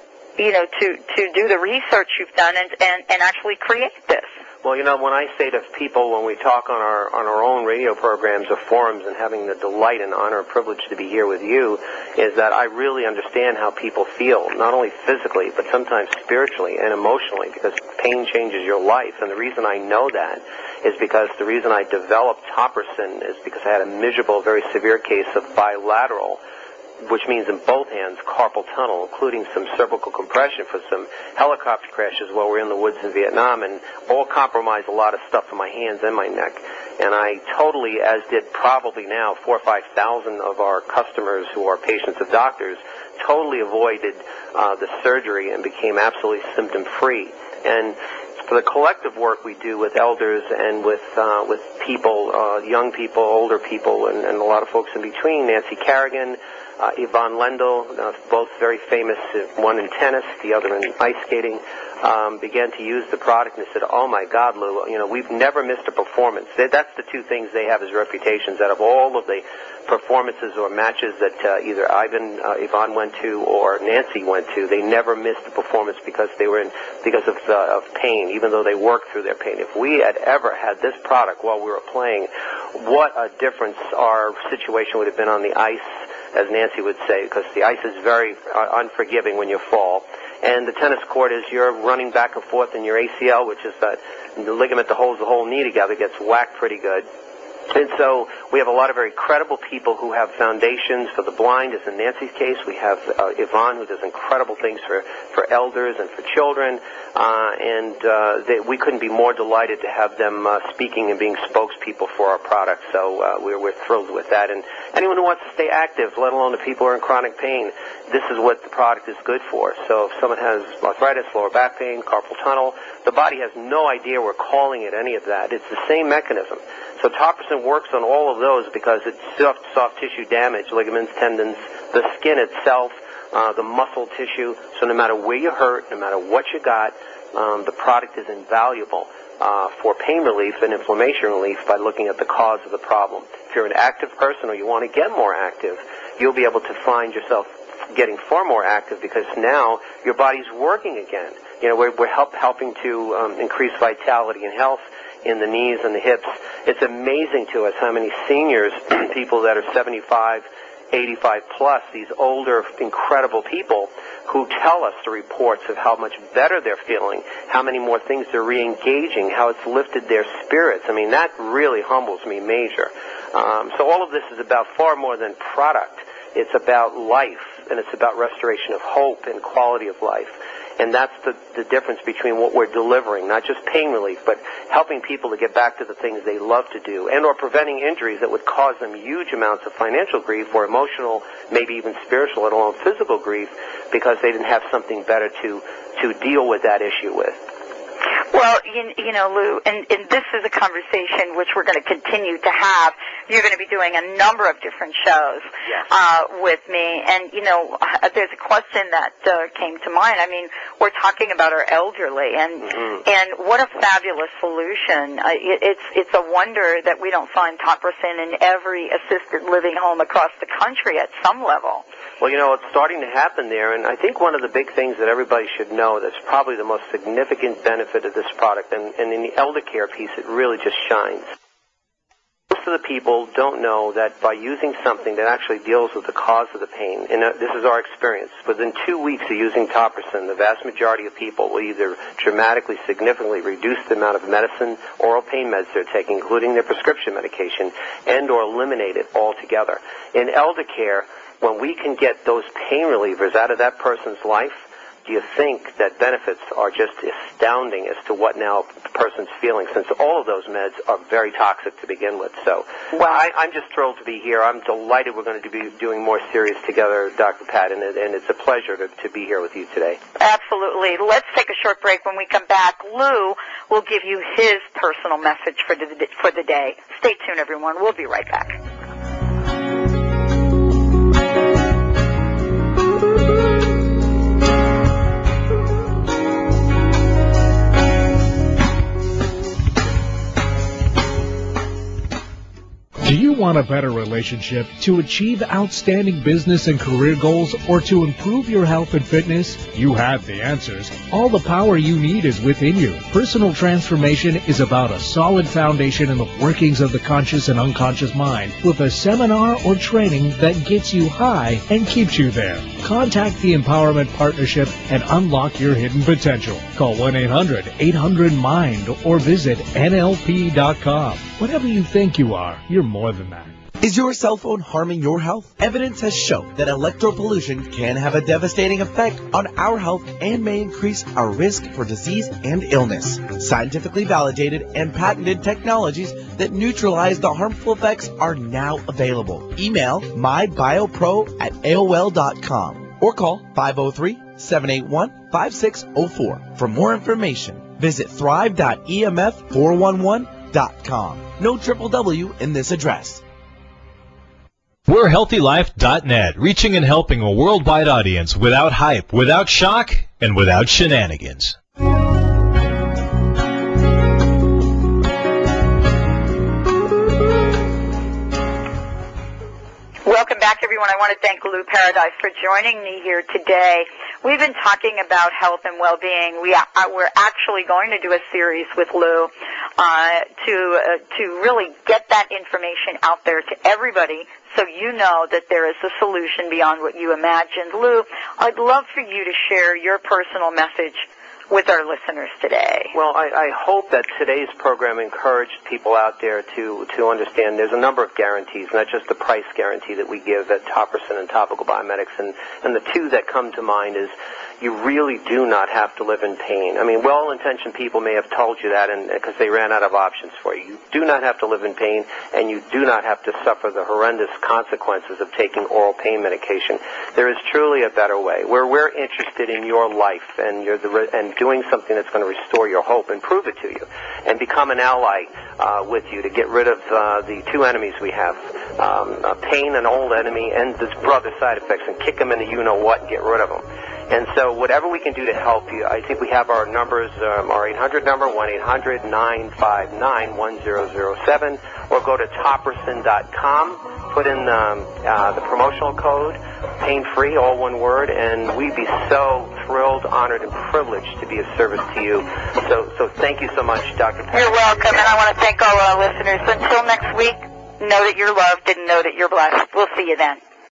you know, to do the research you've done and actually create this. Well, you know, when I say to people when we talk on our own radio programs or forums and having the delight and honor and privilege to be here with you is that I really understand how people feel, not only physically but sometimes spiritually and emotionally because pain changes your life. And the reason I know that is because the reason I developed Topricin is because I had a miserable, very severe case of bilateral, which means in both hands, carpal tunnel, including some cervical compression for some helicopter crashes while we were in the woods in Vietnam, and all compromised a lot of stuff in my hands and my neck. And I totally, as did probably now 4,000 or 5,000 of our customers who are patients of doctors, totally avoided the surgery and became absolutely symptom-free. And for the collective work we do with elders and with people, young people, older people, and a lot of folks in between, Nancy Kerrigan, Ivan Lendl, both very famous, one in tennis, the other in ice skating, began to use the product and said, oh my God, Lou, you know, we've never missed a performance. That's the two things they have as reputations. Out of all of the performances or matches that either Ivan went to or Nancy went to, they never missed a performance because they were because of pain, even though they worked through their pain. If we had ever had this product while we were playing, what a difference our situation would have been on the ice, as Nancy would say, because the ice is very unforgiving when you fall. And the tennis court is you're running back and forth, and your ACL, which is the ligament that holds the whole knee together, gets whacked pretty good. And so we have a lot of very credible people who have foundations for the blind, as in Nancy's case. We have Yvonne, who does incredible things for elders and for children. We couldn't be more delighted to have them speaking and being spokespeople for our product. So we're thrilled with that. And anyone who wants to stay active, let alone the people who are in chronic pain, this is what the product is good for. So if someone has arthritis, lower back pain, carpal tunnel, the body has no idea we're calling it any of that. It's the same mechanism. So Topricin works on all of those because it's soft tissue damage, ligaments, tendons, the skin itself, the muscle tissue. So no matter where you hurt, no matter what you got, the product is invaluable for pain relief and inflammation relief by looking at the cause of the problem. If you're an active person or you want to get more active, you'll be able to find yourself getting far more active because now your body's working again. You know, we're helping to increase vitality and health in the knees and the hips. It's amazing to us how many seniors, people that are 75, 85 plus, these older, incredible people who tell us the reports of how much better they're feeling, how many more things they're re-engaging, how it's lifted their spirits. I mean, that really humbles me major. So all of this is about far more than product. It's about life, and it's about restoration of hope and quality of life. And that's the difference between what we're delivering, not just pain relief, but helping people to get back to the things they love to do and or preventing injuries that would cause them huge amounts of financial grief or emotional, maybe even spiritual, let alone physical grief, because they didn't have something better to deal with that issue with. Well, you know, Lou, and this is a conversation which we're going to continue to have. You're going to be doing a number of different shows yes. With me. And, you know, there's a question that came to mind. I mean, we're talking about our elderly, and mm-hmm. and what a fabulous solution. It's a wonder that we don't find Topricin in every assisted living home across the country at some level. Well, you know, it's starting to happen there, and I think one of the big things that everybody should know that's probably the most significant benefit of this product, and in the elder care piece, it really just shines. Most of the people don't know that by using something that actually deals with the cause of the pain, and this is our experience, within 2 weeks of using Topricin, the vast majority of people will either dramatically, significantly reduce the amount of medicine, oral pain meds they're taking, including their prescription medication, and or eliminate it altogether. In elder care, when we can get those pain relievers out of that person's life, do you think that benefits are just astounding as to what now the person's feeling, since all of those meds are very toxic to begin with. So I'm just thrilled to be here. I'm delighted we're going to be doing more series together, Dr. Pat, and it's a pleasure to be here with you today. Absolutely. Let's take a short break. When we come back, Lou will give you his personal message for the day. Stay tuned, everyone. We'll be right back. Do you want a better relationship to achieve outstanding business and career goals or to improve your health and fitness? You have the answers. All the power you need is within you. Personal transformation is about a solid foundation in the workings of the conscious and unconscious mind with a seminar or training that gets you high and keeps you there. Contact the Empowerment Partnership and unlock your hidden potential. Call 1-800-800-MIND or visit NLP.com. Whatever you think you are, you're more than that. Is your cell phone harming your health? Evidence has shown that electropollution can have a devastating effect on our health and may increase our risk for disease and illness. Scientifically validated and patented technologies that neutralize the harmful effects are now available. Email mybiopro@aol.com or call 503-781-5604. For more information, visit thrive.emf411.com. No triple W in this address. We're HealthyLife.net, reaching and helping a worldwide audience without hype, without shock, and without shenanigans. Welcome back, everyone. I want to thank Lou Paradise for joining me here today. We've been talking about health and well-being. We're actually going to do a series with Lou to really get that information out there to everybody, so you know that there is a solution beyond what you imagined. Lou, I'd love for you to share your personal message with our listeners today. Well, I hope that today's program encouraged people out there to understand there's a number of guarantees, not just the price guarantee that we give at Topricin and Topical Biomedics. And the two that come to mind is you really do not have to live in pain. I mean, well-intentioned people may have told you that because they ran out of options for you. You do not have to live in pain, and you do not have to suffer the horrendous consequences of taking oral pain medication. There is truly a better way, where we're interested in your life and doing something that's going to restore your hope and prove it to you and become an ally with you to get rid of the two enemies we have, pain, an old enemy, and this brother side effects, and kick them in the you-know-what and get rid of them. And so whatever we can do to help you, I think we have our numbers, our 800 number, 1-800-959-1007, or go to topricin.com, put in the promotional code, pain-free, all one word, and we'd be so thrilled, honored, and privileged to be of service to you. So thank you so much, Dr. Pat. You're welcome, and I want to thank all our listeners. Until next week, know that you're loved and know that you're blessed. We'll see you then.